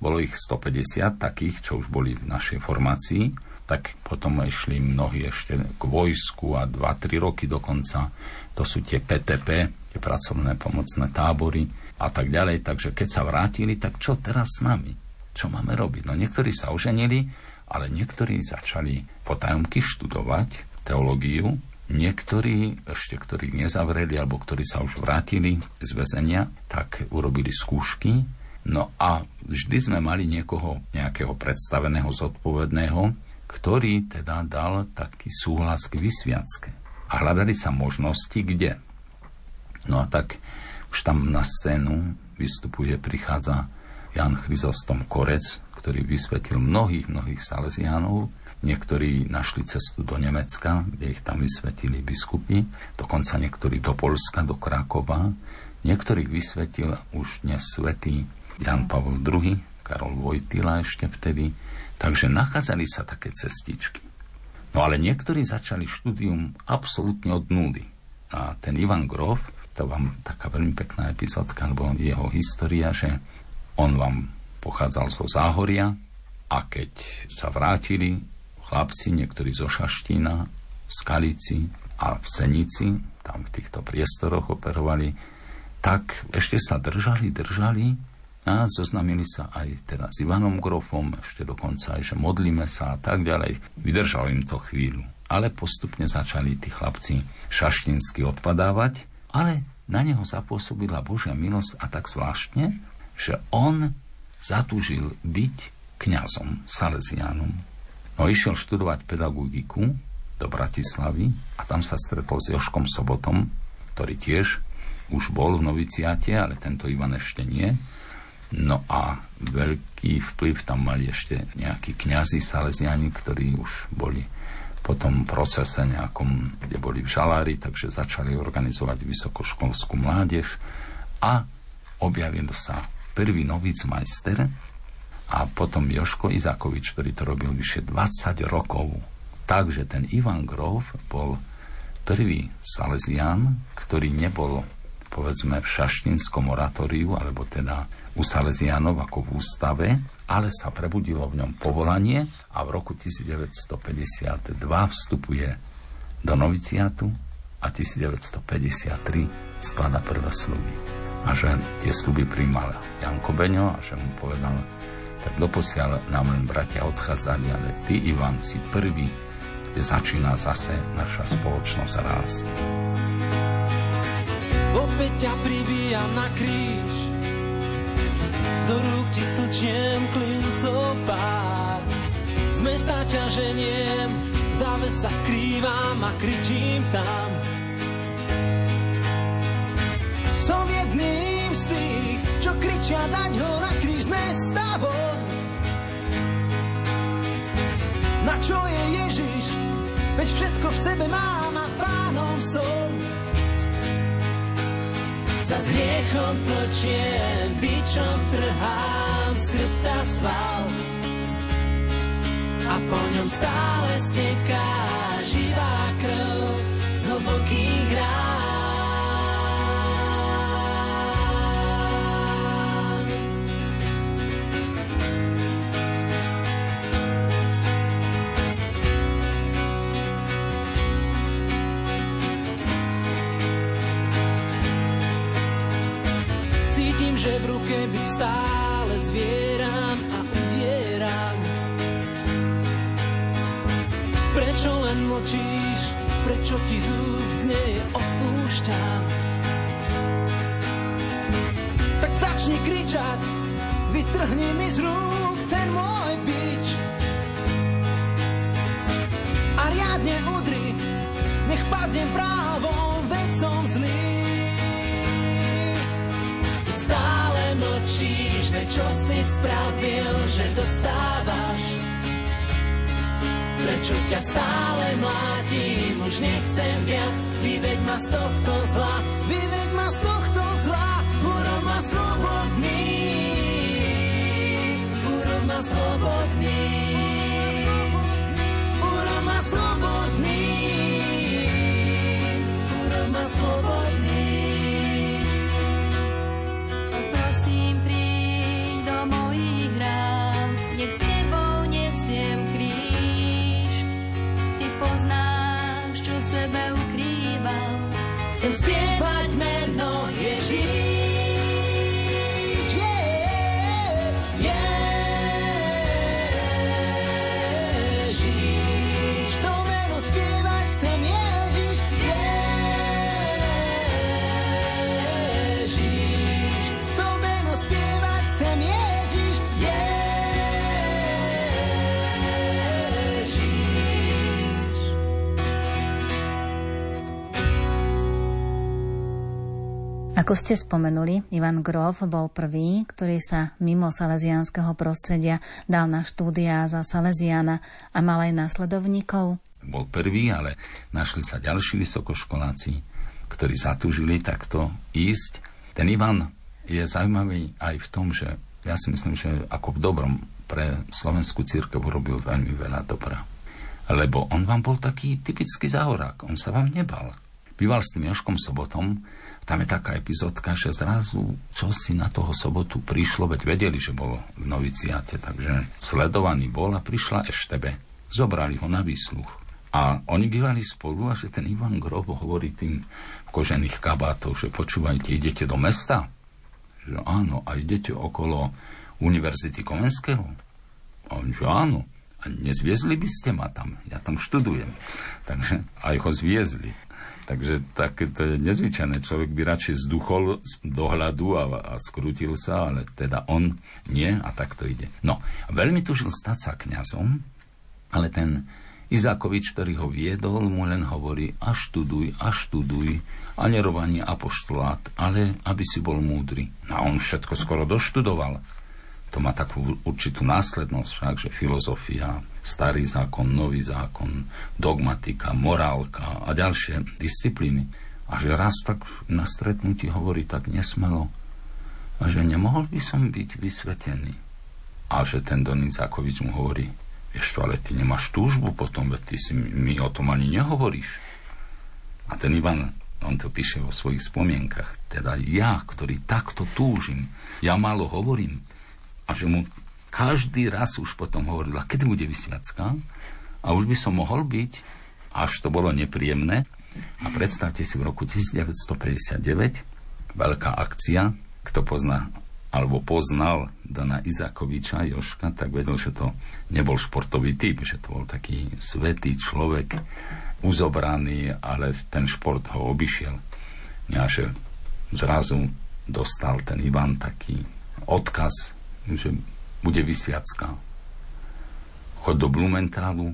Bolo ich 150 takých, čo už boli v našej formácii, tak potom išli mnohí ešte k vojsku a 2-3 roky dokonca. To sú tie PTP, tie pracovné pomocné tábory a tak ďalej. Takže keď sa vrátili, tak čo teraz s nami? Čo máme robiť? No niektorí sa oženili, ale niektorí začali potajomky študovať teológiu, niektorí, ešte ktorých nezavreli alebo ktorí sa už vrátili z väzenia, tak urobili skúšky. No a vždy sme mali niekoho, nejakého predstaveného, zodpovedného, ktorý teda dal taký súhlas k vysviacke. A hľadali sa možnosti, kde. No a tak už tam na scénu vystupuje, prichádza Jan Chryzostom Korec, ktorý vysvetlil mnohých Saleziánov. Niektorí našli cestu do Nemecka, kde ich tam vysvetili biskupy, dokonca niektorí do Polska, do Krakova. Niektorých vysvetil už dnes svätý Jan Pavol II, Karol Vojtila ešte vtedy, takže nachádzali sa také cestičky. No ale niektorí začali štúdium absolútne od nudy. A ten Ivan Grof, to vám taká veľmi pekná epizódka, alebo jeho história, že on vám pochádzal zo Záhoria a keď sa vrátili chlapci, niektorí zo Šaštína, v Skalici a v Senici, tam v týchto priestoroch operovali, tak ešte sa držali, a zoznamili sa aj teda s Ivanom Grofom, ešte dokonca aj, že modlíme sa a tak ďalej. Vydržalo im to chvíľu, ale postupne začali tí chlapci šaštinsky odpadávať, ale na neho zapôsobila Božia milosť a tak zvláštne, že on zatúžil byť kňazom, Saleziánom. No išiel študovať pedagogiku do Bratislavy a tam sa stretol s Joškom Sobotom, ktorý tiež už bol v noviciáte, ale tento Ivan ešte nie. No a veľký vplyv tam mali ešte nejakí kňazi Saleziáni, ktorí už boli po tom procese nejakom, kde boli v Žalári, takže začali organizovať vysokoškolskú mládež a objavil sa prvý novic majster a potom Joško Izákovič, ktorý to robil vyše 20 rokov. Takže ten Ivan Grof bol prvý Salezián, ktorý nebol povedzme v šaštinskom oratóriu, alebo teda u Saleziánov ako v ústave, ale sa prebudilo v ňom povolanie a v roku 1952 vstupuje do noviciátu a 1953 sklada prvé sľuby. A že tie sľuby prijímal Janko Beňo a že mu povedal, tak doposiaľ nám len bratia odchádzali, ale ty, Ivan, si prvý, kde začína zase naša spoločnosť rásť. Opäť ťa pribíjam na kríž, do rúk ti tlčiem klincov pár. Z mesta ťa ženiem, v dáve sa skrývam a kričím tam. Som jedným z tých, čo kričia dať ho na kríž z mesta von. Na čo je Ježiš? Veď všetko v sebe mám a Pánom som. Za hriechom tlčiem, bičom trhám z chrbta sval a po ňom stále steká živá krv. hlbokých rán. Cítim, že v ruke byť stále zvieram a udieram. Prečo len mlčíš? Prečo ti zúzne opúšťam? Tak začni kričať, vytrhni mi z rúk ten môj bič. A riadne udri, nech padnem právom, veď som zlý. Stále mlčíš, veď čo si spravil, že dostávaš? Prečo ťa stále mlátim, už nechcem viac, vyveď ma z tohto zla, vyveď ma z tohto zla, urob ma slobodný, urob ma slobodný, urob ma slobodný, urob ma slobodný. Prosím, príď do mojich rán, nech s tebou nesiem kríž. Poznáš, čo v sebe ukrývam, chcem spievať meno Ježíš. Ježíš, to meno spievať chcem, Ježíš. Ježíš, to meno spievať chcem, Ježíš. Ako ste spomenuli, Ivan Grof bol prvý, ktorý sa mimo salesiánskeho prostredia dal na štúdia za Salesiána a mal aj následovníkov. Bol prvý, ale našli sa ďalší vysokoškoláci, ktorí zatúžili takto ísť. Ten Ivan je zaujímavý aj v tom, že ja si myslím, že ako v dobrom pre slovenskú cirkev urobil veľmi veľa dobra. Lebo on vám bol taký typický záhorák, on sa vám nebal. Býval s tým Joškom Sobotom, tam je taká epizódka, že zrazu čosi na toho Sobotu prišlo, veď vedeli, že bolo v noviciáte, takže sledovaný bol a prišla eštebe. Zobrali ho na výsluch. A oni bývali spolu a že ten Ivan Grof hovorí tým kožených kabátov, že počúvajte, idete do mesta? Že áno, a idete okolo Univerzity Komenského? A on, že áno. A nezviezli by ste ma tam, ja tam študujem. Takže aj ho zviezli. Takže to je nezvyčajné. Človek by radšej zduchol z dohľadu a skrútil sa, ale teda on nie a tak to ide. No, veľmi tužil stať sa kňazom, ale ten Izákovič, ktorý ho viedol, mu len hovorí a študuj a nerovanie apoštolát, ale aby si bol múdry. No a on všetko skoro doštudoval. To má takú určitú následnosť však, že filozofia, starý zákon, nový zákon, dogmatika, morálka a ďalšie disciplíny. A že raz tak na stretnutí hovorí tak nesmelo, a že nemohol by som byť vysvetený. A že ten Don Izákovič mu hovorí, vieš to, ale ty nemáš túžbu potom, veď ty si mi o tom ani nehovoríš. A ten Ivan, on to píše vo svojich spomienkach, teda ja, ktorý takto túžim, ja málo hovorím. A že mu každý raz už potom hovorila, kedy bude vysviacka? A už by som mohol byť, až to bolo nepríjemné. A predstavte si, v roku 1959 veľká akcia, kto pozná, alebo poznal Dona Izákoviča, Joška, tak vedel, že to nebol športový typ, že to bol taký svätý človek, uzobraný, ale ten šport ho obišiel. A že zrazu dostal ten Ivan taký odkaz, že bude vysviacka. Choď do Blumentálu,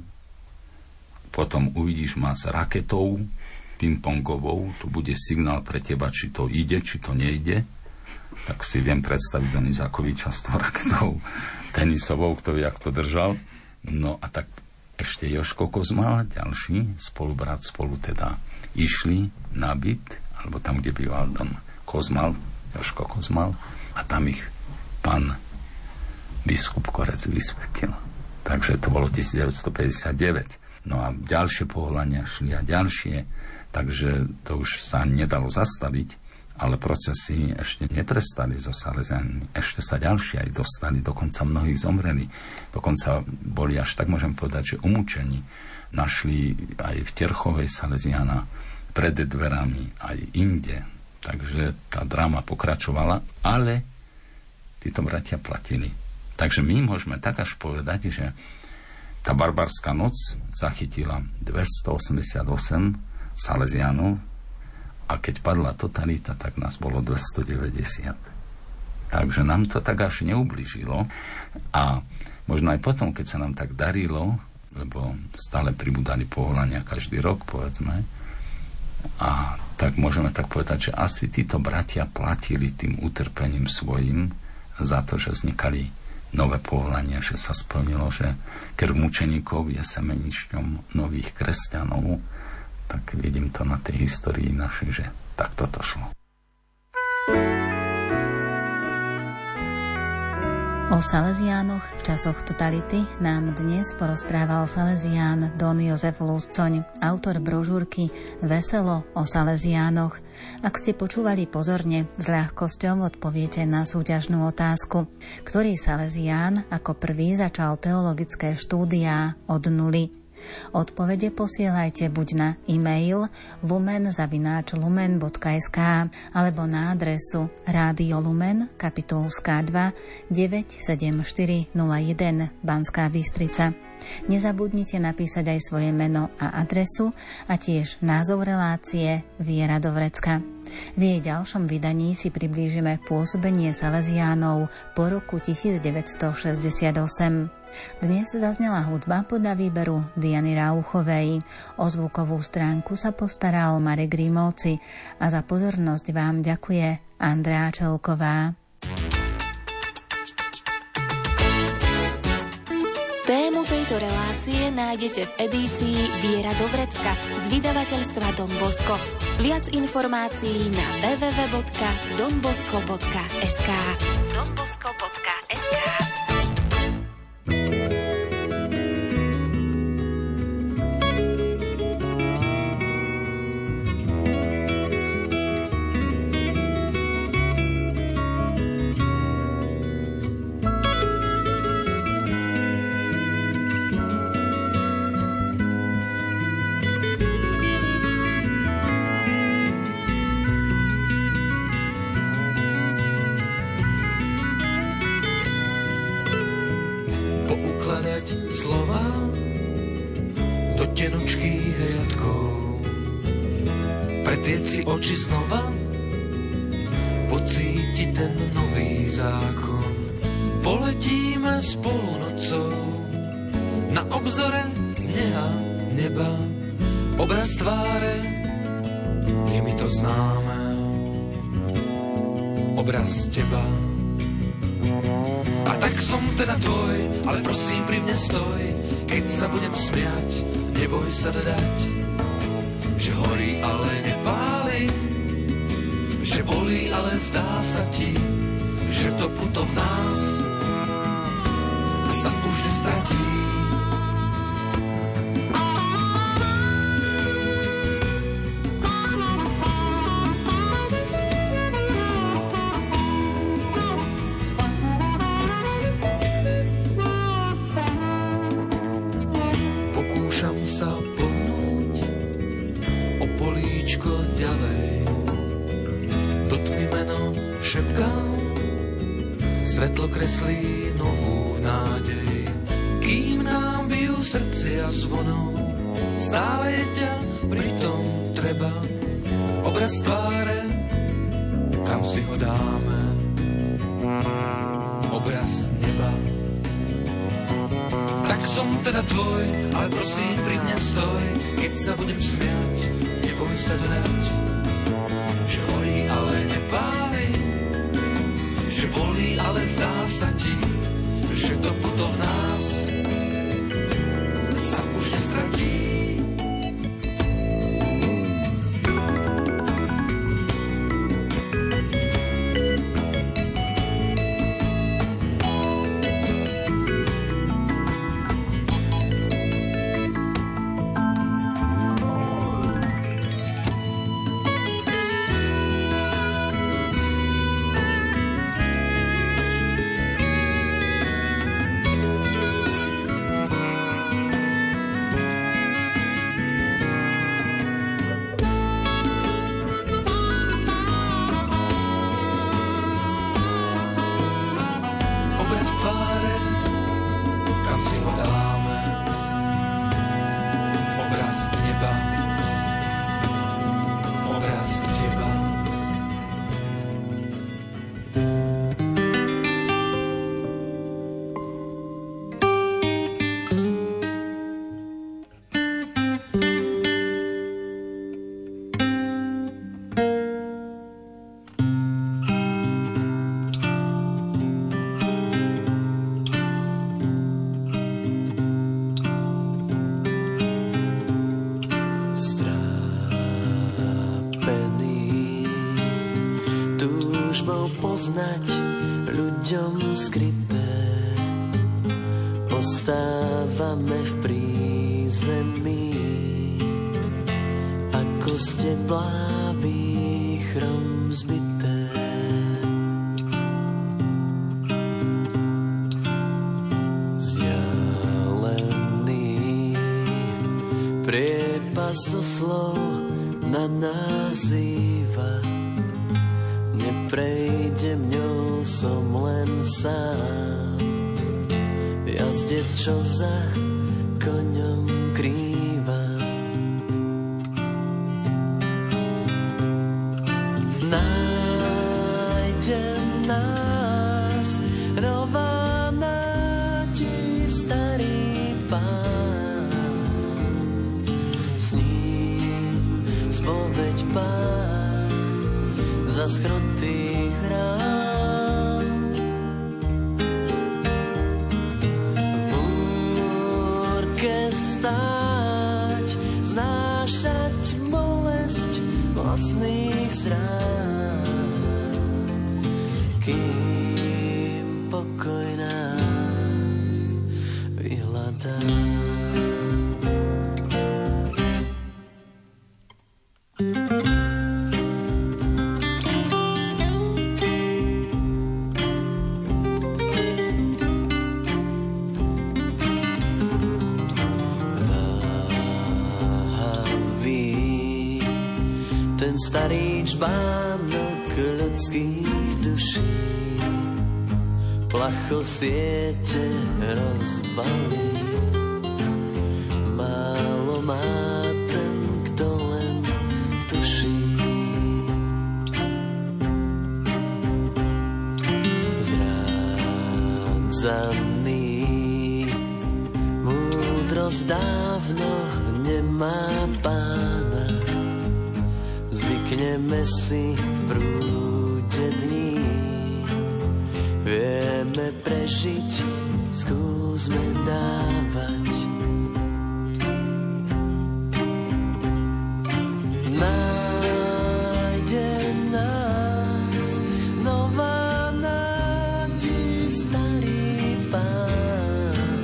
potom uvidíš ma s raketou pingpongovou, tu bude signál pre teba, či to ide, či to nejde. Tak si viem predstaviť Don Izákoviča s tou raketou tenisovou, kto jak to držal. No a tak ešte Joško Kozmala, ďalší spolubrat, spolu teda išli na byt, alebo tam, kde býval Don Kozmal, Joško Kozmal, a tam ich pán biskup Korec vysvetil. Takže to bolo 1959. No a ďalšie povolania šli a ďalšie, takže to už sa nedalo zastaviť, ale procesy ešte neprestali zo Saleziánmi. Ešte sa ďalšie aj dostali, dokonca mnohých zomreli. Dokonca boli, až tak môžem povedať, že umúčení. Našli aj v Terchovej Saleziána, pred dverami, aj inde. Takže tá dráma pokračovala, ale títo bratia platili. Takže my môžeme tak až povedať, že tá barbarská noc zachytila 288 Saleziánov a keď padla totalita, tak nás bolo 290. Takže nám to tak až neublížilo a možno aj potom, keď sa nám tak darilo, lebo stále pribúdali povolania každý rok, povedzme, a tak môžeme tak povedať, že asi títo bratia platili tým utrpením svojim za to, že vznikali nové povolania, že sa splnilo, že krmučeníkov je semenišťom nových kresťanov, tak vidím to na tej histórii našej, že takto to šlo. O Saleziánoch v časoch totality nám dnes porozprával Salezián Don Jozef Luscoň, autor brožúrky Veselo o Saleziánoch. Ak ste počúvali pozorne, s ľahkosťou odpoviete na súťažnú otázku, ktorý Salezián ako prvý začal teologické štúdiá od nuly. Odpovede posielajte buď na e-mail lumen@lumen.sk alebo na adresu Rádio Lumen, Kapitulská 2, 97401 Banská Bystrica. Nezabudnite napísať aj svoje meno a adresu a tiež názov relácie Viera do vrecka. V jej ďalšom vydaní si priblížime pôsobenie Saleziánov po roku 1968. Dnes zaznela hudba podľa výberu Diany Rauchovej. O zvukovú stránku sa postaral Marek Rymočí a za pozornosť vám ďakuje Andrea Čelková. Tému tejto relácie nájdete v edícii Viera do vrecka z vydavateľstva Don Bosco. Viac informácií na www.donbosco.sk. donbosco.sk. Svetlo kreslí novú nádej, kým nám bijú srdcia zvonou, stále je ťa pritom treba, obraz tváre, kam si ho dáme, obraz neba. Tak som teda tvoj, ale prosím pri mne stoj, keď sa budem smiať, neboj sa dodať, že horí, ale nepáli, že bolí, ale zdá sa ti, že to puto v nás sa už nestratí. túžbou poznať ľuďom skryté. Postávame v prízemí ako steblá výchrom zbité. Vzdialený priepas zo slov na nazýva. Neprejdem ňou, som len sám. Jazdec, čo za koňom krýva. Nájdem nás, rovná ti starý pán. S ním spoveď pán za schrotých rán. Znášať bolesť vlastných zrán, kým pokoj nás vyhľadá. Starý čbánok ľudských duší placho siete rozbalí. Málo má ten, kto len tuší. Zrádzaný múdrosť dávno nemá pán. Zvykneme si v prúde dní, vieme prežiť, skúsme dávať. Nájde nás nová nádej, starý pán.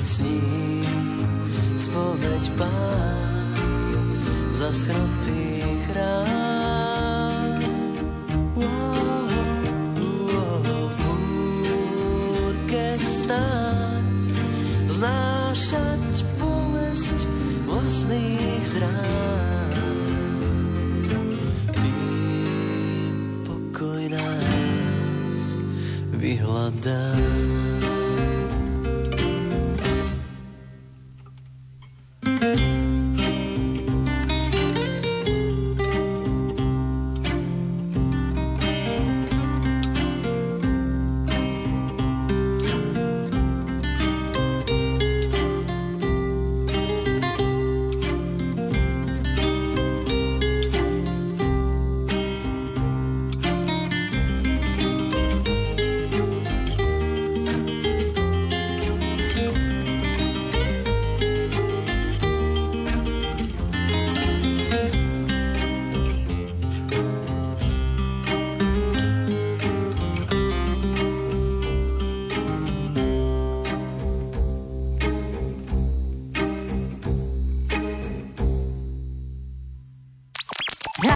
S ním spoveď pán za schrotých rán. V búrke stáť, znášať bolesť vlastných zrán, kým pokoj nás vyhľadá.